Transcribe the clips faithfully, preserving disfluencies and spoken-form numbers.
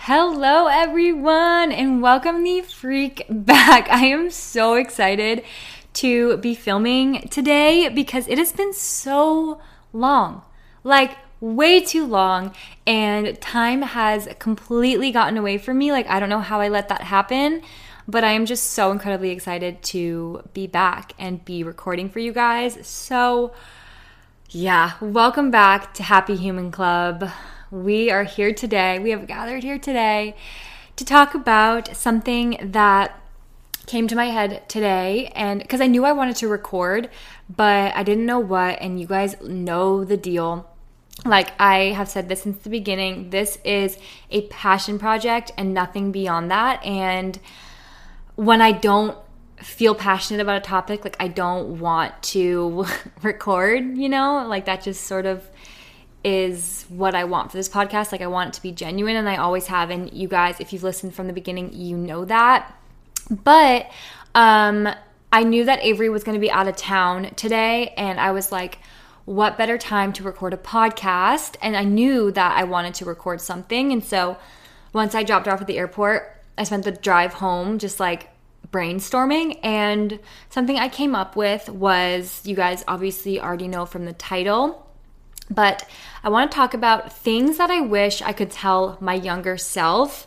Hello everyone, and welcome the freak back. I am so excited to be filming today because it has been so long, like way too long, and time has completely gotten away from me. Like, I don't know how I let that happen, but I am just so incredibly excited to be back and be recording for you guys. So yeah, welcome back to Happy Human Club. We are here today, we have gathered here today to talk about something that came to my head today, and because I knew I wanted to record, but I didn't know what, and you guys know the deal. Like I have said this since the beginning, this is a passion project and nothing beyond that, and when I don't feel passionate about a topic, like I don't want to record, you know, like that just sort of is what I want for this podcast. Like I want it to be genuine, and I always have, and you guys, if you've listened from the beginning, you know that. But um, I knew that Avery was going to be out of town today, and I was like, what better time to record a podcast? And I knew that I wanted to record something, and so once I dropped off at the airport, I spent the drive home just like brainstorming, and something I came up with was, you guys obviously already know from the title, but I want to talk about things that I wish I could tell my younger self.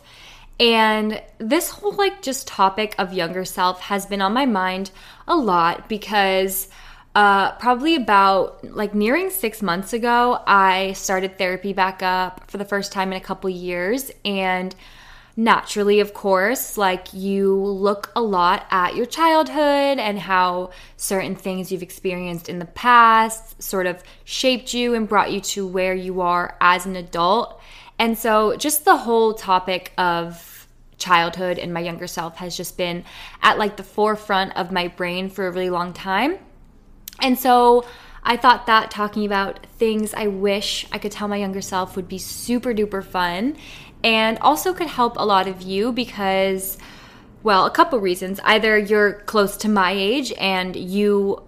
And this whole like just topic of younger self has been on my mind a lot because uh, probably about like nearing six months ago, I started therapy back up for the first time in a couple years. And naturally, of course, like you look a lot at your childhood and how certain things you've experienced in the past sort of shaped you and brought you to where you are as an adult. And so just the whole topic of childhood and my younger self has just been at like the forefront of my brain for a really long time. And so I thought that talking about things I wish I could tell my younger self would be super duper fun. And also could help a lot of you because, well, a couple reasons. Either you're close to my age and you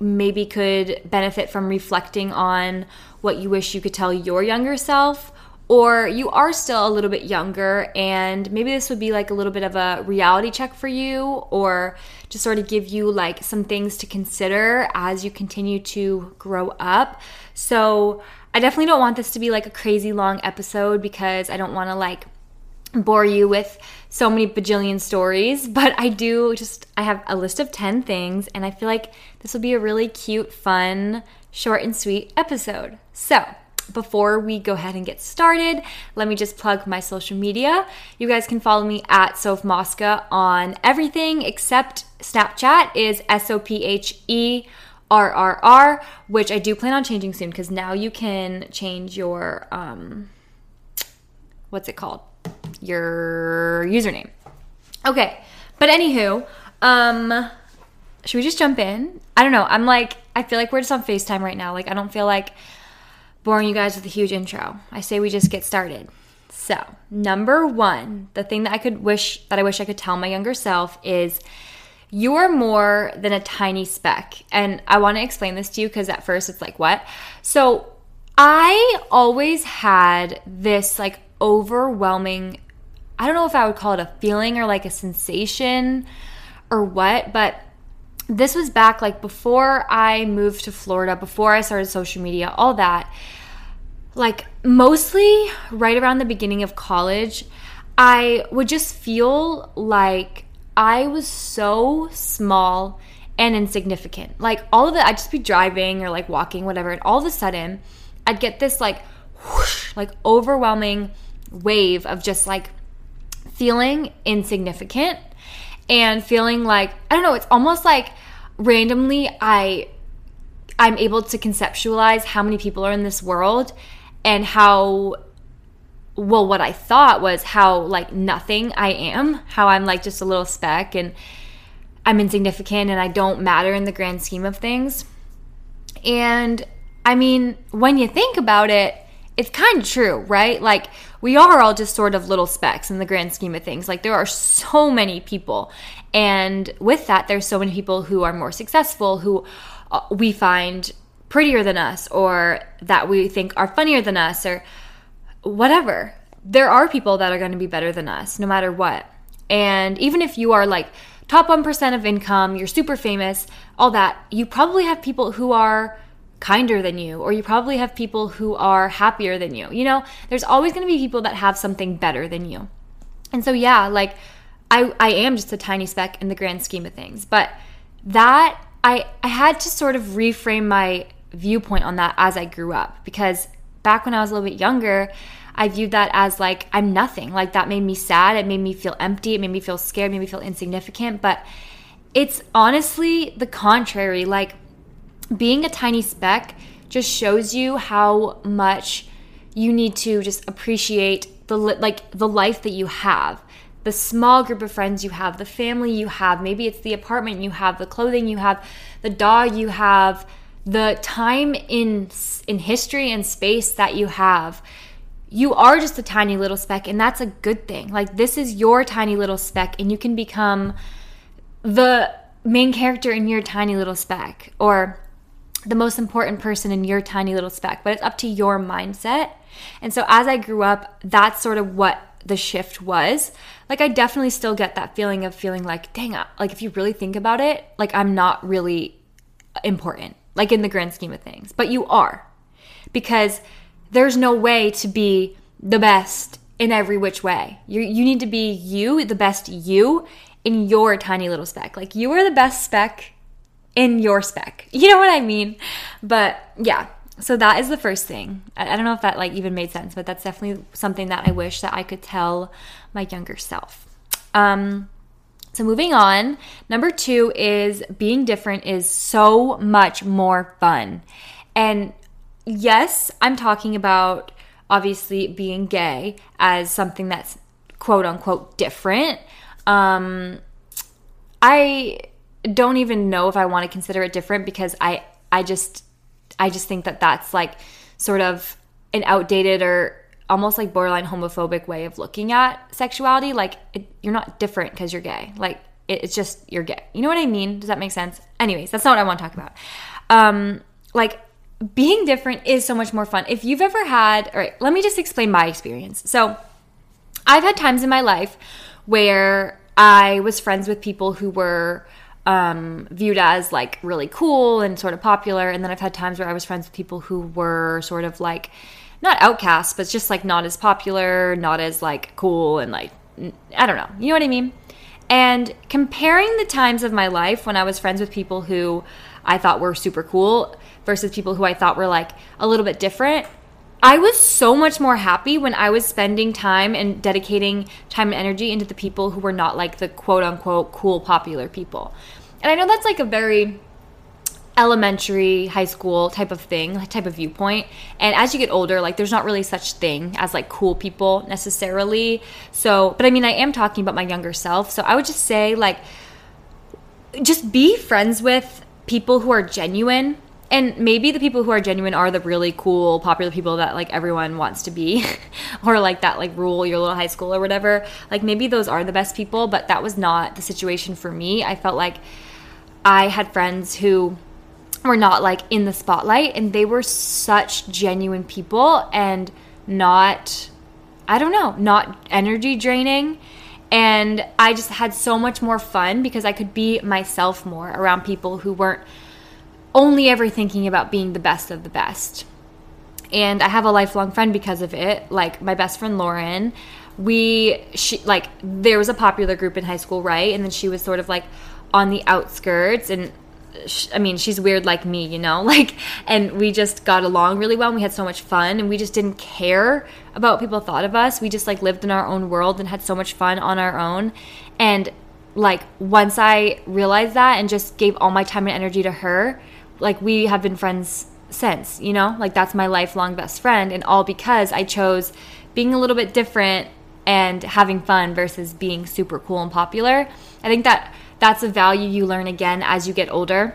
maybe could benefit from reflecting on what you wish you could tell your younger self, or you are still a little bit younger and maybe this would be like a little bit of a reality check for you, or just sort of give you like some things to consider as you continue to grow up. So I definitely don't want this to be like a crazy long episode because I don't want to like bore you with so many bajillion stories, but I do just, I have a list of ten things, and I feel like this will be a really cute, fun, short and sweet episode. So before we go ahead and get started, let me just plug my social media. You guys can follow me at Soph Mosca on everything except Snapchat is S O P H E R R R, which I do plan on changing soon because now you can change your, um, what's it called? Your username. Okay. But anywho, um, should we just jump in? I don't know. I'm like, I feel like we're just on FaceTime right now. Like, I don't feel like boring you guys with a huge intro. I say we just get started. So number one, the thing that I could wish, that I wish I could tell my younger self is, you're more than a tiny speck. And I want to explain this to you because at first it's like, what? So I always had this like overwhelming, I don't know if I would call it a feeling or like a sensation or what, but this was back like before I moved to Florida, before I started social media, all that. Like mostly right around the beginning of college, I would just feel like I was so small and insignificant. Like all of it, I'd just be driving or like walking, whatever, and all of a sudden I'd get this like whoosh, like overwhelming wave of just like feeling insignificant and feeling like, I don't know, it's almost like randomly I I'm able to conceptualize how many people are in this world and how well, what I thought was how, like, nothing I am, how I'm, like, just a little speck and I'm insignificant and I don't matter in the grand scheme of things. And, I mean, when you think about it, it's kind of true, right? Like, we are all just sort of little specks in the grand scheme of things. Like, there are so many people. And with that, there's so many people who are more successful, who we find prettier than us, or that we think are funnier than us, or whatever. There are people that are going to be better than us, no matter what. And even if you are, like, top one percent of income, you're super famous, all that, you probably have people who are kinder than you, or you probably have people who are happier than you. You know, there's always going to be people that have something better than you. And so, yeah, like, I, I am just a tiny speck in the grand scheme of things. But that, I, I had to sort of reframe my viewpoint on that as I grew up, because back when I was a little bit younger, I viewed that as, like, I'm nothing. Like, that made me sad. It made me feel empty. It made me feel scared. It made me feel insignificant. But it's honestly the contrary. Like, being a tiny speck just shows you how much you need to just appreciate the li- like the life that you have, the small group of friends you have, the family you have. Maybe it's the apartment you have, the clothing you have, the dog you have, the time in in history and space that you have. You are just a tiny little speck, and that's a good thing. Like, this is your tiny little speck, and you can become the main character in your tiny little speck, or the most important person in your tiny little speck. But it's up to your mindset. And so as I grew up, that's sort of what the shift was. Like, I definitely still get that feeling of feeling like, dang, like, if you really think about it, like, I'm not really important, like, in the grand scheme of things. But you are, because there's no way to be the best in every which way. You you need to be you, the best you, in your tiny little speck. Like, you are the best speck in your speck. You know what I mean? But yeah, so that is the first thing. I, I don't know if that, like, even made sense, but that's definitely something that I wish that I could tell my younger self. Um, so moving on, number two is being different is so much more fun. And yes, I'm talking about obviously being gay as something that's quote unquote different. Um, I don't even know if I want to consider it different, because I, I just, I just think that that's, like, sort of an outdated or almost, like, borderline homophobic way of looking at sexuality. Like, it, you're not different because you're gay. Like, it, it's just, you're gay. You know what I mean? Does that make sense? Anyways, that's not what I want to talk about. Um, like, being different is so much more fun. If you've ever had, all right, let me just explain my experience. So I've had times in my life where I was friends with people who were um, viewed as, like, really cool and sort of popular. And then I've had times where I was friends with people who were sort of, like, not outcasts, but just, like, not as popular, not as, like, cool, and, like, I don't know. You know what I mean? And comparing the times of my life when I was friends with people who I thought were super cool versus people who I thought were, like, a little bit different, I was so much more happy when I was spending time and dedicating time and energy into the people who were not, like, the quote-unquote cool, popular people. And I know that's, like, a very elementary, high school type of thing, type of viewpoint. And as you get older, like, there's not really such thing as, like, cool people necessarily. So, but I mean, I am talking about my younger self. So I would just say, like, just be friends with people who are genuine. And maybe the people who are genuine are the really cool, popular people that, like, everyone wants to be or, like, that, like, rule your little high school or whatever. Like, maybe those are the best people, but that was not the situation for me. I felt like I had friends who were not, like, in the spotlight, and they were such genuine people and not, I don't know, not energy draining. And I just had so much more fun because I could be myself more around people who weren't only ever thinking about being the best of the best. And I have a lifelong friend because of it. Like, my best friend Lauren, we she like there was a popular group in high school, right? And then she was sort of, like, on the outskirts, and she, I mean, she's weird like me, you know? Like, and we just got along really well, and we had so much fun, and we just didn't care about what people thought of us. We just, like, lived in our own world and had so much fun on our own. And, like, once I realized that and just gave all my time and energy to her, like, we have been friends since, you know? Like, that's my lifelong best friend, and all because I chose being a little bit different and having fun versus being super cool and popular. I think that that's a value you learn again as you get older.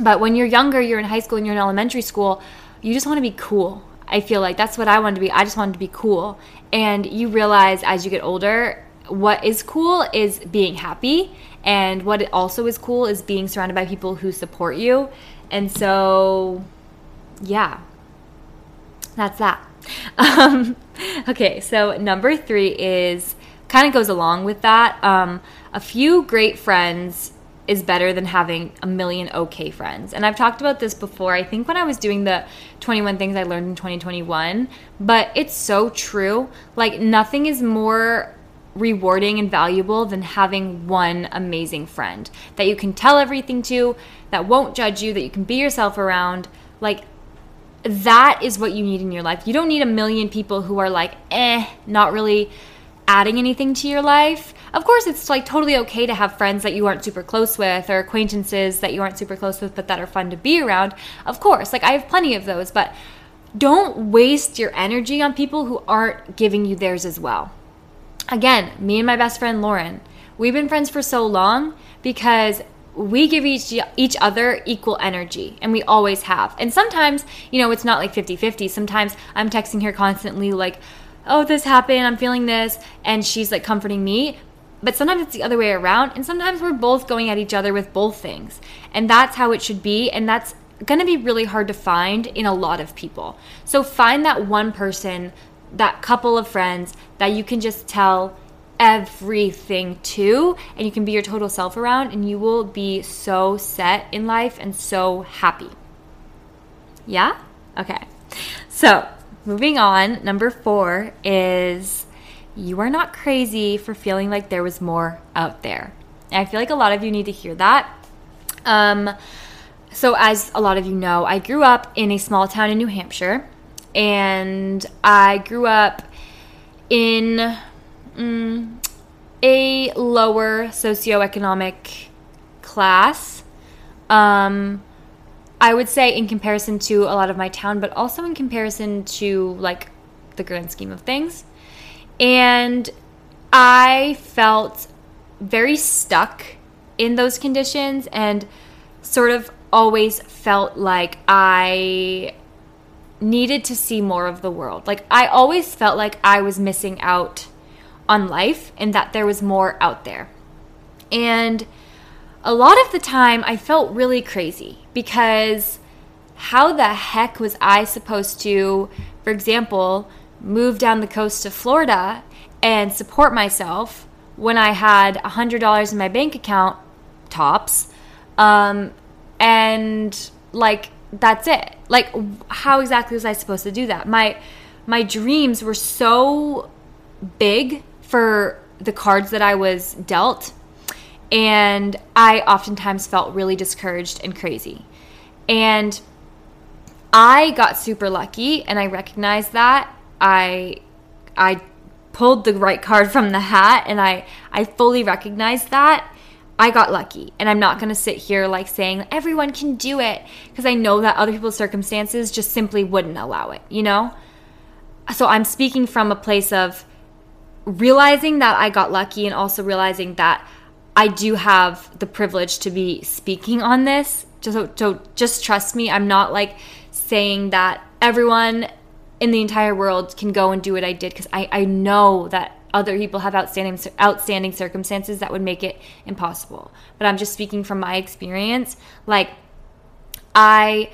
But when you're younger, you're in high school and you're in elementary school, you just want to be cool. I feel like that's what I wanted to be. I just wanted to be cool. And you realize as you get older, what is cool is being happy. And what also is cool is being surrounded by people who support you. And so, yeah, that's that. Um, okay, so number three is kind of goes along with that. Um, a few great friends is better than having a million okay friends. And I've talked about this before, I think when I was doing the twenty-one things I learned in twenty twenty-one, but it's so true. Like, nothing is more rewarding and valuable than having one amazing friend that you can tell everything to, that won't judge you, that you can be yourself around. Like, that is what you need in your life. You don't need a million people who are like, eh, not really adding anything to your life. Of course, it's like totally okay to have friends that you aren't super close with, or acquaintances that you aren't super close with but that are fun to be around. Of course, like, I have plenty of those, but don't waste your energy on people who aren't giving you theirs as well. Again, me and my best friend Lauren, we've been friends for so long because we give each each other equal energy, and we always have. And sometimes, you know, it's not like fifty-fifty. Sometimes I'm texting her constantly like, oh, this happened, I'm feeling this, and she's like comforting me. But sometimes it's the other way around, and sometimes we're both going at each other with both things. And that's how it should be, and that's going to be really hard to find in a lot of people. So find that one person, that couple of friends that you can just tell everything to, and you can be your total self around, and you will be so set in life and so happy. Yeah? Okay. So moving on, number four is you are not crazy for feeling like there was more out there. And I feel like a lot of you need to hear that. Um, so as a lot of you know, I grew up in a small town in New Hampshire, and I grew up in mm, a lower socioeconomic class. Um I would say in comparison to a lot of my town, but also in comparison to like the grand scheme of things. And I felt very stuck in those conditions and sort of always felt like I needed to see more of the world. Like, I always felt like I was missing out on life and that there was more out there. And a lot of the time I felt really crazy because how the heck was I supposed to, for example, move down the coast to Florida and support myself when I had one hundred dollars in my bank account, tops, um, and like that's it. Like, how exactly was I supposed to do that? My my dreams were so big for the cards that I was dealt. And I oftentimes felt really discouraged and crazy. And I got super lucky, and I recognized that. I I pulled the right card from the hat, and I, I fully recognized that. I got lucky, and I'm not going to sit here like saying everyone can do it, because I know that other people's circumstances just simply wouldn't allow it, you know? So I'm speaking from a place of realizing that I got lucky, and also realizing that I do have the privilege to be speaking on this. So, so just trust me. I'm not like saying that everyone in the entire world can go and do what I did, because I, I know that other people have outstanding outstanding circumstances that would make it impossible. But I'm just speaking from my experience. Like, I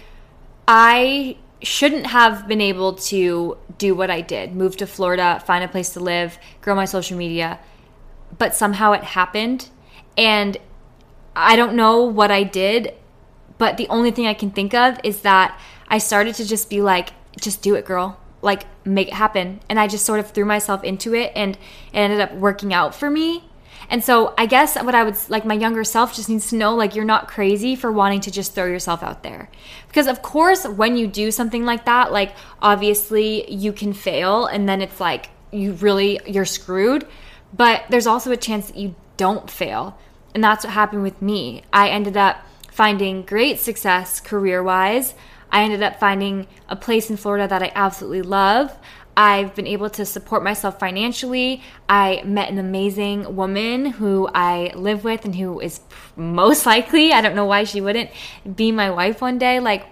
I shouldn't have been able to do what I did, move to Florida, find a place to live, grow my social media, but somehow it happened. And I don't know what I did, but the only thing I can think of is that I started to just be like, just do it, girl. Like, make it happen. And I just sort of threw myself into it, and it ended up working out for me. And so I guess what I would, like, my younger self just needs to know, like, you're not crazy for wanting to just throw yourself out there. Because of course, when you do something like that, like, obviously you can fail, and then it's like, you really, you're screwed. But there's also a chance that you don't fail. And that's what happened with me. I ended up finding great success career-wise. I ended up finding a place in Florida that I absolutely love. I've been able to support myself financially. I met an amazing woman who I live with and who is most likely, I don't know why she wouldn't, be my wife one day. Like,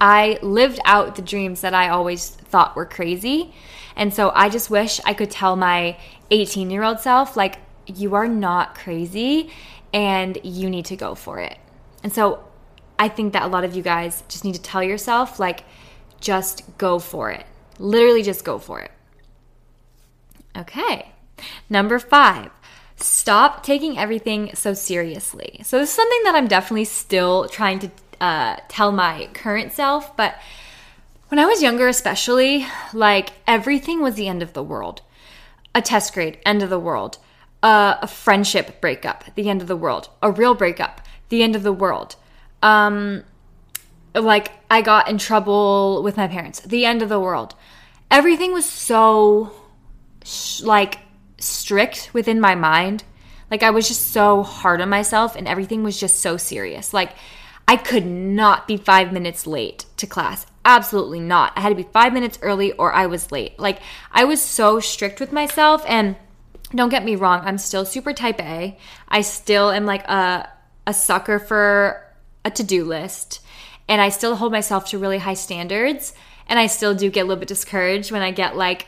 I lived out the dreams that I always thought were crazy. And so I just wish I could tell my eighteen-year-old self, like, you are not crazy and you need to go for it. And so I think that a lot of you guys just need to tell yourself, like, just go for it. Literally just go for it. Okay. Number five, stop taking everything so seriously. So this is something that I'm definitely still trying to uh, tell my current self, but when I was younger especially, like, everything was the end of the world. A test grade, end of the world. Uh, a friendship breakup, the end of the world. A real breakup, the end of the world. Um... Like, I got in trouble with my parents. The end of the world. Everything was so, sh- like, strict within my mind. Like, I was just so hard on myself, and everything was just so serious. Like, I could not be five minutes late to class. Absolutely not. I had to be five minutes early or I was late. Like, I was so strict with myself, and don't get me wrong, I'm still super type A. I still am, like, a, a sucker for a to-do list. And I still hold myself to really high standards, and I still do get a little bit discouraged when I get, like,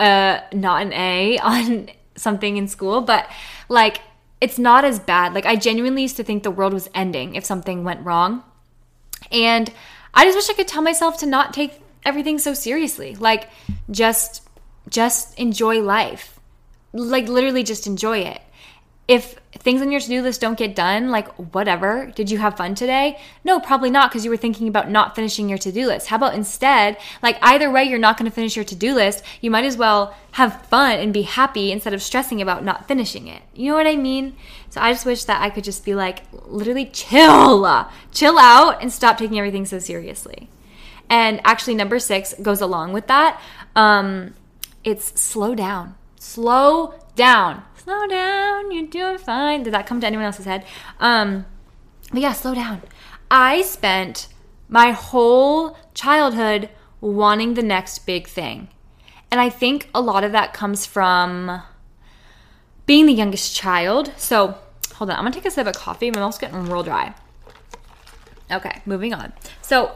uh, not an A on something in school, but, like, it's not as bad. Like, I genuinely used to think the world was ending if something went wrong, and I just wish I could tell myself to not take everything so seriously. Like, just, just enjoy life. Like, literally just enjoy it. If things on your to-do list don't get done, like, whatever. Did you have fun today? No, probably not, because you were thinking about not finishing your to-do list. How about instead, like, either way, you're not going to finish your to-do list. You might as well have fun and be happy instead of stressing about not finishing it. You know what I mean? So I just wish that I could just be like, literally chill, chill out and stop taking everything so seriously. And actually, number six goes along with that. Um, it's slow down. Slow down. Slow down, you're doing fine. Did that come to anyone else's head? Um, but yeah, slow down. I spent my whole childhood wanting the next big thing. And I think a lot of that comes from being the youngest child. So hold on, I'm going to take a sip of coffee. My mouth's getting real dry. Okay, moving on. So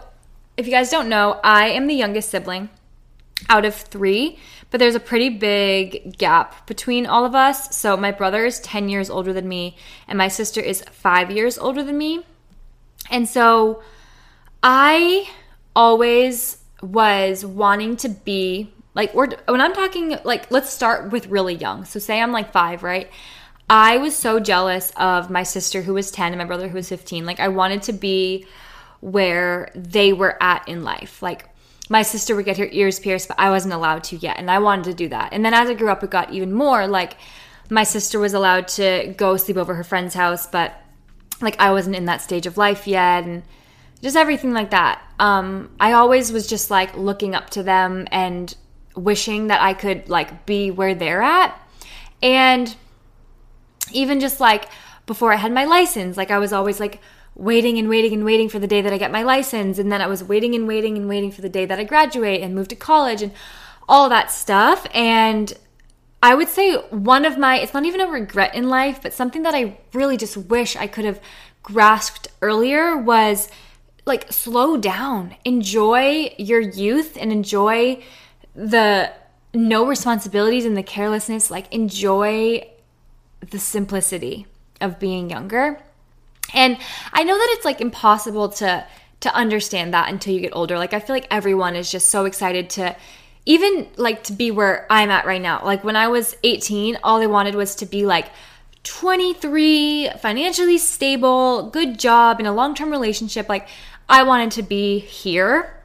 if you guys don't know, I am the youngest sibling out of three, but there's a pretty big gap between all of us. So my brother is ten years older than me, and my sister is five years older than me. And so I always was wanting to be, like, or when I'm talking, like, let's start with really young. So say I'm, like, five, right? I was so jealous of my sister who was ten and my brother who was fifteen. Like, I wanted to be where they were at in life. Like, my sister would get her ears pierced, but I wasn't allowed to yet, and I wanted to do that. And then as I grew up, it got even more. Like, my sister was allowed to go sleep over her friend's house, but, like, I wasn't in that stage of life yet, and just everything like that. Um, I always was just, like, looking up to them and wishing that I could, like, be where they're at. And even just, like, before I had my license, like, I was always, like, waiting and waiting and waiting for the day that I get my license. And then I was waiting and waiting and waiting for the day that I graduate and move to college and all that stuff. And I would say one of my, it's not even a regret in life, but something that I really just wish I could have grasped earlier was, like, slow down, enjoy your youth and enjoy the no responsibilities and the carelessness, like, enjoy the simplicity of being younger. And I know that it's, like, impossible to to understand that until you get older. Like, I feel like everyone is just so excited to even, like, to be where I'm at right now. Like, when I was eighteen, all I wanted was to be, like, twenty-three, financially stable, good job, in a long-term relationship. Like, I wanted to be here.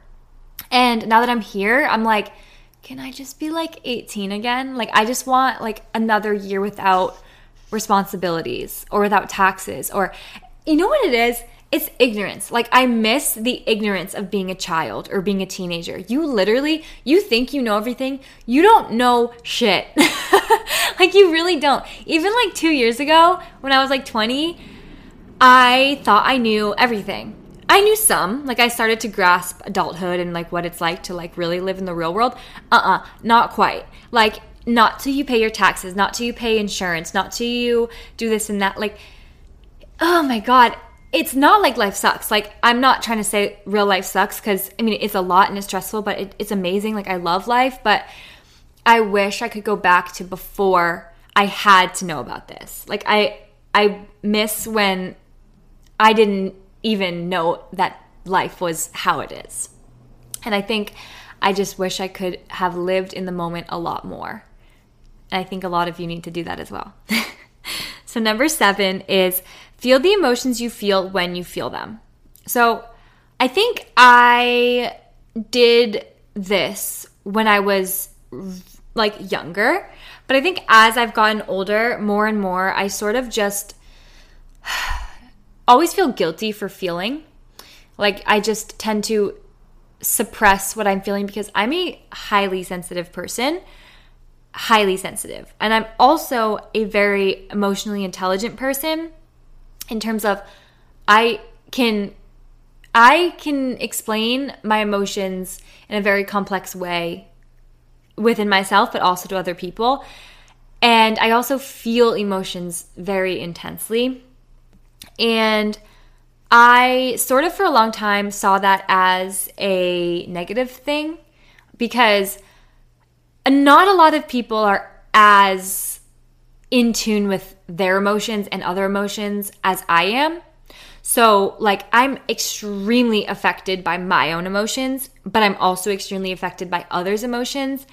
And now that I'm here, I'm like, can I just be, like, eighteen again? Like, I just want, like, another year without responsibilities or without taxes or... You know what it is? It's ignorance. Like, I miss the ignorance of being a child or being a teenager. You literally, you think you know everything. You don't know shit. Like, you really don't. Even, like, two years ago when I was, like, twenty, I thought I knew everything. I knew some. Like, I started to grasp adulthood and, like, what it's like to, like, really live in the real world. Uh-uh. Not quite. Like, not till you pay your taxes. Not till you pay insurance. Not till you do this and that. Like, oh, my God. It's not like life sucks. Like, I'm not trying to say real life sucks because, I mean, it's a lot and it's stressful, but it, it's amazing. Like, I love life, but I wish I could go back to before I had to know about this. Like, I I miss when I didn't even know that life was how it is. And I think I just wish I could have lived in the moment a lot more. And I think a lot of you need to do that as well. So number seven is feel the emotions you feel when you feel them. So I think I did this when I was like younger, but I think as I've gotten older more and more, I sort of just always feel guilty for feeling. Like, I just tend to suppress what I'm feeling because I'm a highly sensitive person, highly sensitive. And I'm also a very emotionally intelligent person in terms of I can I can explain my emotions in a very complex way within myself, but also to other people. And I also feel emotions very intensely. And I sort of for a long time saw that as a negative thing because not a lot of people are as in tune with their emotions and other emotions as I am. So, like, I'm extremely affected by my own emotions, but I'm also extremely affected by others' emotions.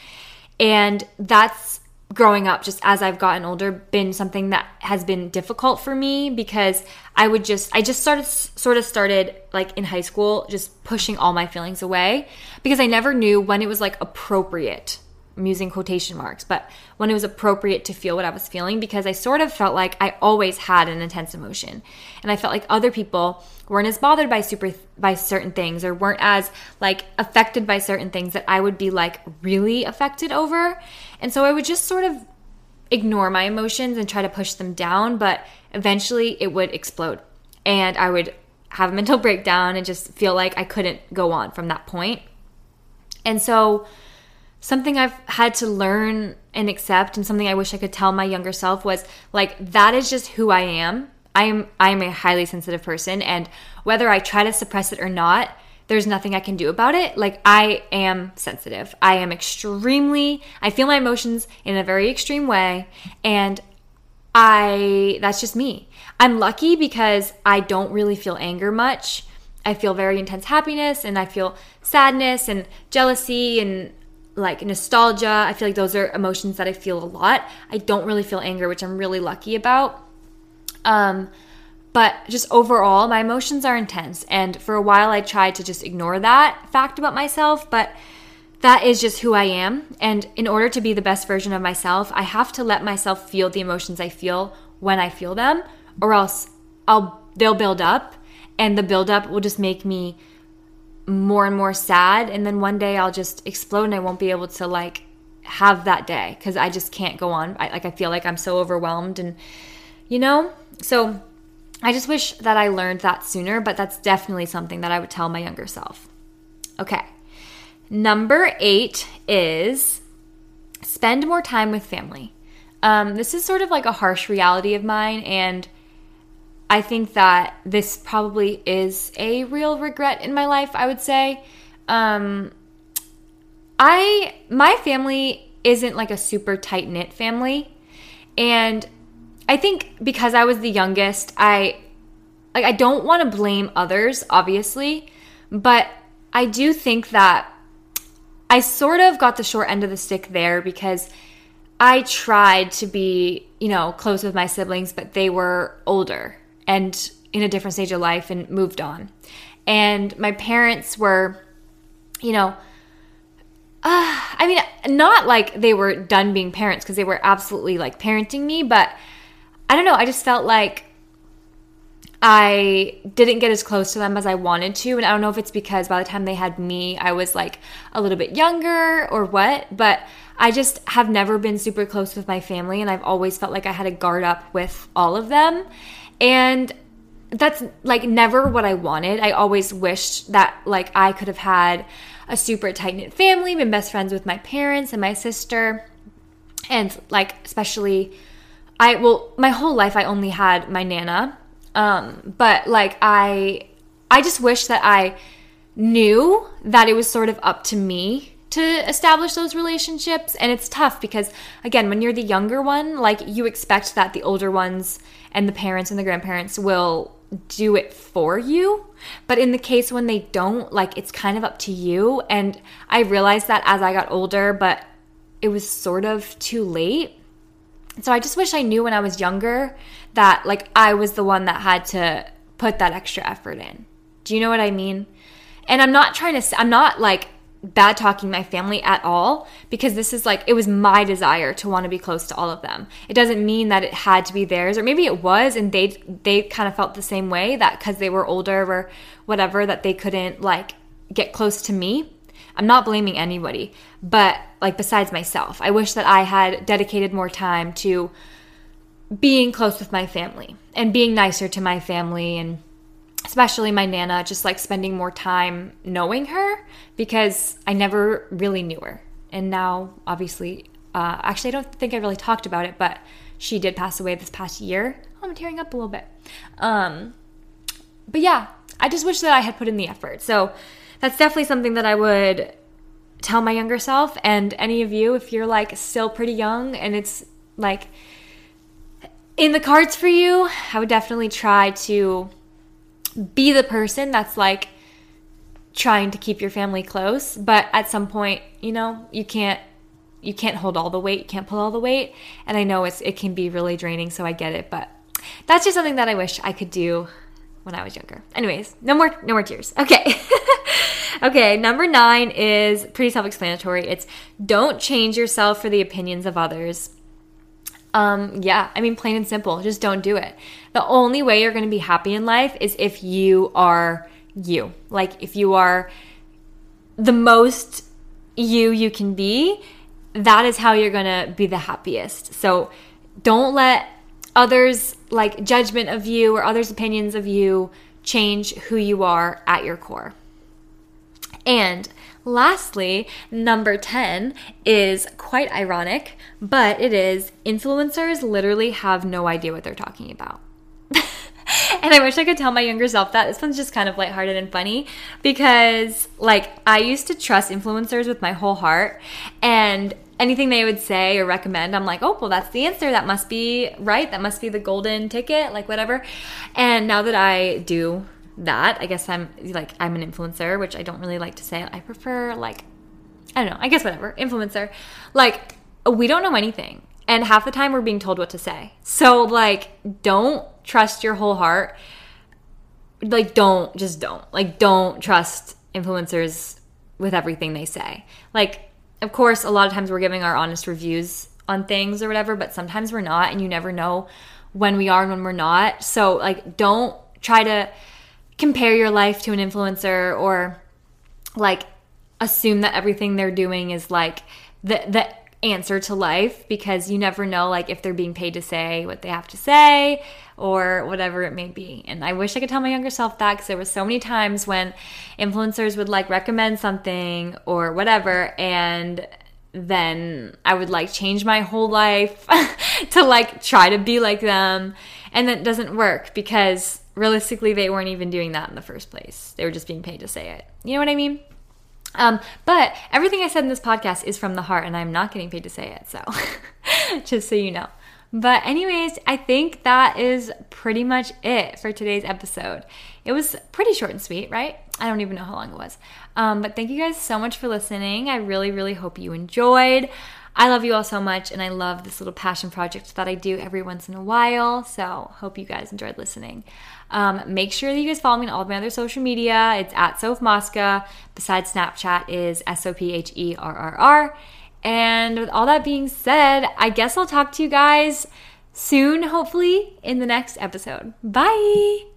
And that's growing up, just as I've gotten older, been something that has been difficult for me because I would just, I just started, sort of started like in high school, just pushing all my feelings away because I never knew when it was like appropriate. I'm using quotation marks, but when it was appropriate to feel what I was feeling because I sort of felt like I always had an intense emotion. And I felt like other people weren't as bothered by super by certain things or weren't as like affected by certain things that I would be like really affected over. And so I would just sort of ignore my emotions and try to push them down, but eventually it would explode. And I would have a mental breakdown and just feel like I couldn't go on from that point. And so something I've had to learn and accept and something I wish I could tell my younger self was like, that is just who I am. I am I am a highly sensitive person, and whether I try to suppress it or not, there's nothing I can do about it. Like, I am sensitive. I am extremely, I feel my emotions in a very extreme way, and I, that's just me. I'm lucky because I don't really feel anger much. I feel very intense happiness, and I feel sadness and jealousy and like nostalgia. I feel like those are emotions that I feel a lot. I don't really feel anger, which I'm really lucky about. Um, but just overall, my emotions are intense. And for a while, I tried to just ignore that fact about myself, but that is just who I am. And in order to be the best version of myself, I have to let myself feel the emotions I feel when I feel them, or else I'll they'll build up, and the buildup will just make me more and more sad, and then one day I'll just explode and I won't be able to like have that day because I just can't go on. I, like I feel like I'm so overwhelmed, and you know, so I just wish that I learned that sooner, but that's definitely something that I would tell my younger self. Okay, number eight is spend more time with family. Um, this is sort of like a harsh reality of mine, and I think that this probably is a real regret in my life, I would say. Um, I my family isn't like a super tight-knit family. And I think because I was the youngest, I like I don't want to blame others, obviously. But I do think that I sort of got the short end of the stick there because I tried to be, you know, close with my siblings, but they were older and in a different stage of life and moved on. And my parents were, you know, uh, I mean, not like they were done being parents because they were absolutely like parenting me, but I don't know, I just felt like I didn't get as close to them as I wanted to, and I don't know if it's because by the time they had me, I was like a little bit younger or what, but I just have never been super close with my family, and I've always felt like I had to guard up with all of them. And that's like never what I wanted. I always wished that like I could have had a super tight-knit family, been best friends with my parents and my sister. And like, especially I, well, my whole life I only had my Nana. Um, but like, I, I just wish that I knew that it was sort of up to me to establish those relationships. And it's tough because, again, when you're the younger one, like you expect that the older ones and the parents and the grandparents will do it for you. But in the case when they don't, like it's kind of up to you. And I realized that as I got older, but it was sort of too late. So I just wish I knew when I was younger that like I was the one that had to put that extra effort in. Do you know what I mean? And I'm not trying to, I'm not like bad talking my family at all, because this is like, it was my desire to want to be close to all of them. It doesn't mean that it had to be theirs, or maybe it was and they they kind of felt the same way, that because they were older or whatever that they couldn't like get close to me. I'm not blaming anybody, but like besides myself, I wish that I had dedicated more time to being close with my family and being nicer to my family, and especially my Nana, just like spending more time knowing her, because I never really knew her. And now obviously, uh, actually I don't think I really talked about it, but she did pass away this past year. Oh, I'm tearing up a little bit. Um, but yeah, I just wish that I had put in the effort. So that's definitely something that I would tell my younger self. And any of you, if you're like still pretty young and it's like in the cards for you, I would definitely try to be the person that's like trying to keep your family close, but at some point, you know, you can't you can't hold all the weight, you can't pull all the weight, and I know it's it can be really draining, so I get it, but that's just something that I wish I could do when I was younger. Anyways, no more no more tears. Okay. Okay, number nine is pretty self-explanatory. It's don't change yourself for the opinions of others. Um, yeah, I mean, plain and simple, just don't do it. The only way you're going to be happy in life is if you are you. Like if you are the most you you can be, that is how you're going to be the happiest. So don't let others' like judgment of you or others' opinions of you change who you are at your core. And lastly, number ten is quite ironic, but it is influencers literally have no idea what they're talking about. And I wish I could tell my younger self that. This one's just kind of lighthearted and funny because like I used to trust influencers with my whole heart, and anything they would say or recommend, I'm like, oh, well, that's the answer. That must be right. That must be the golden ticket, like whatever. And now that I do that, I guess I'm like I'm an influencer, which I don't really like to say. I prefer like, I don't know, I guess whatever, influencer. Like we don't know anything, and half the time we're being told what to say. So like don't trust your whole heart. Like don't, just don't. Like don't trust influencers with everything they say. Like of course a lot of times we're giving our honest reviews on things or whatever, but sometimes we're not, and you never know when we are and when we're not. So like don't try to compare your life to an influencer or like assume that everything they're doing is like the the answer to life, because you never know like if they're being paid to say what they have to say or whatever it may be. And I wish I could tell my younger self that, because there was so many times when influencers would like recommend something or whatever, and then I would like change my whole life to like try to be like them, and that doesn't work because realistically, they weren't even doing that in the first place. They were just being paid to say it. You know what I mean? Um, but everything I said in this podcast is from the heart, and I'm not getting paid to say it, so just so you know. But anyways, I think that is pretty much it for today's episode. It was pretty short and sweet, right? I don't even know how long it was. Um, but thank you guys so much for listening. I really, really hope you enjoyed. I love you all so much, and I love this little passion project that I do every once in a while, so hope you guys enjoyed listening. Um, make sure that you guys follow me on all of my other social media. It's at Soph Mosca. Besides Snapchat is S O P H E R R R. And with all that being said, I guess I'll talk to you guys soon, hopefully, in the next episode. Bye!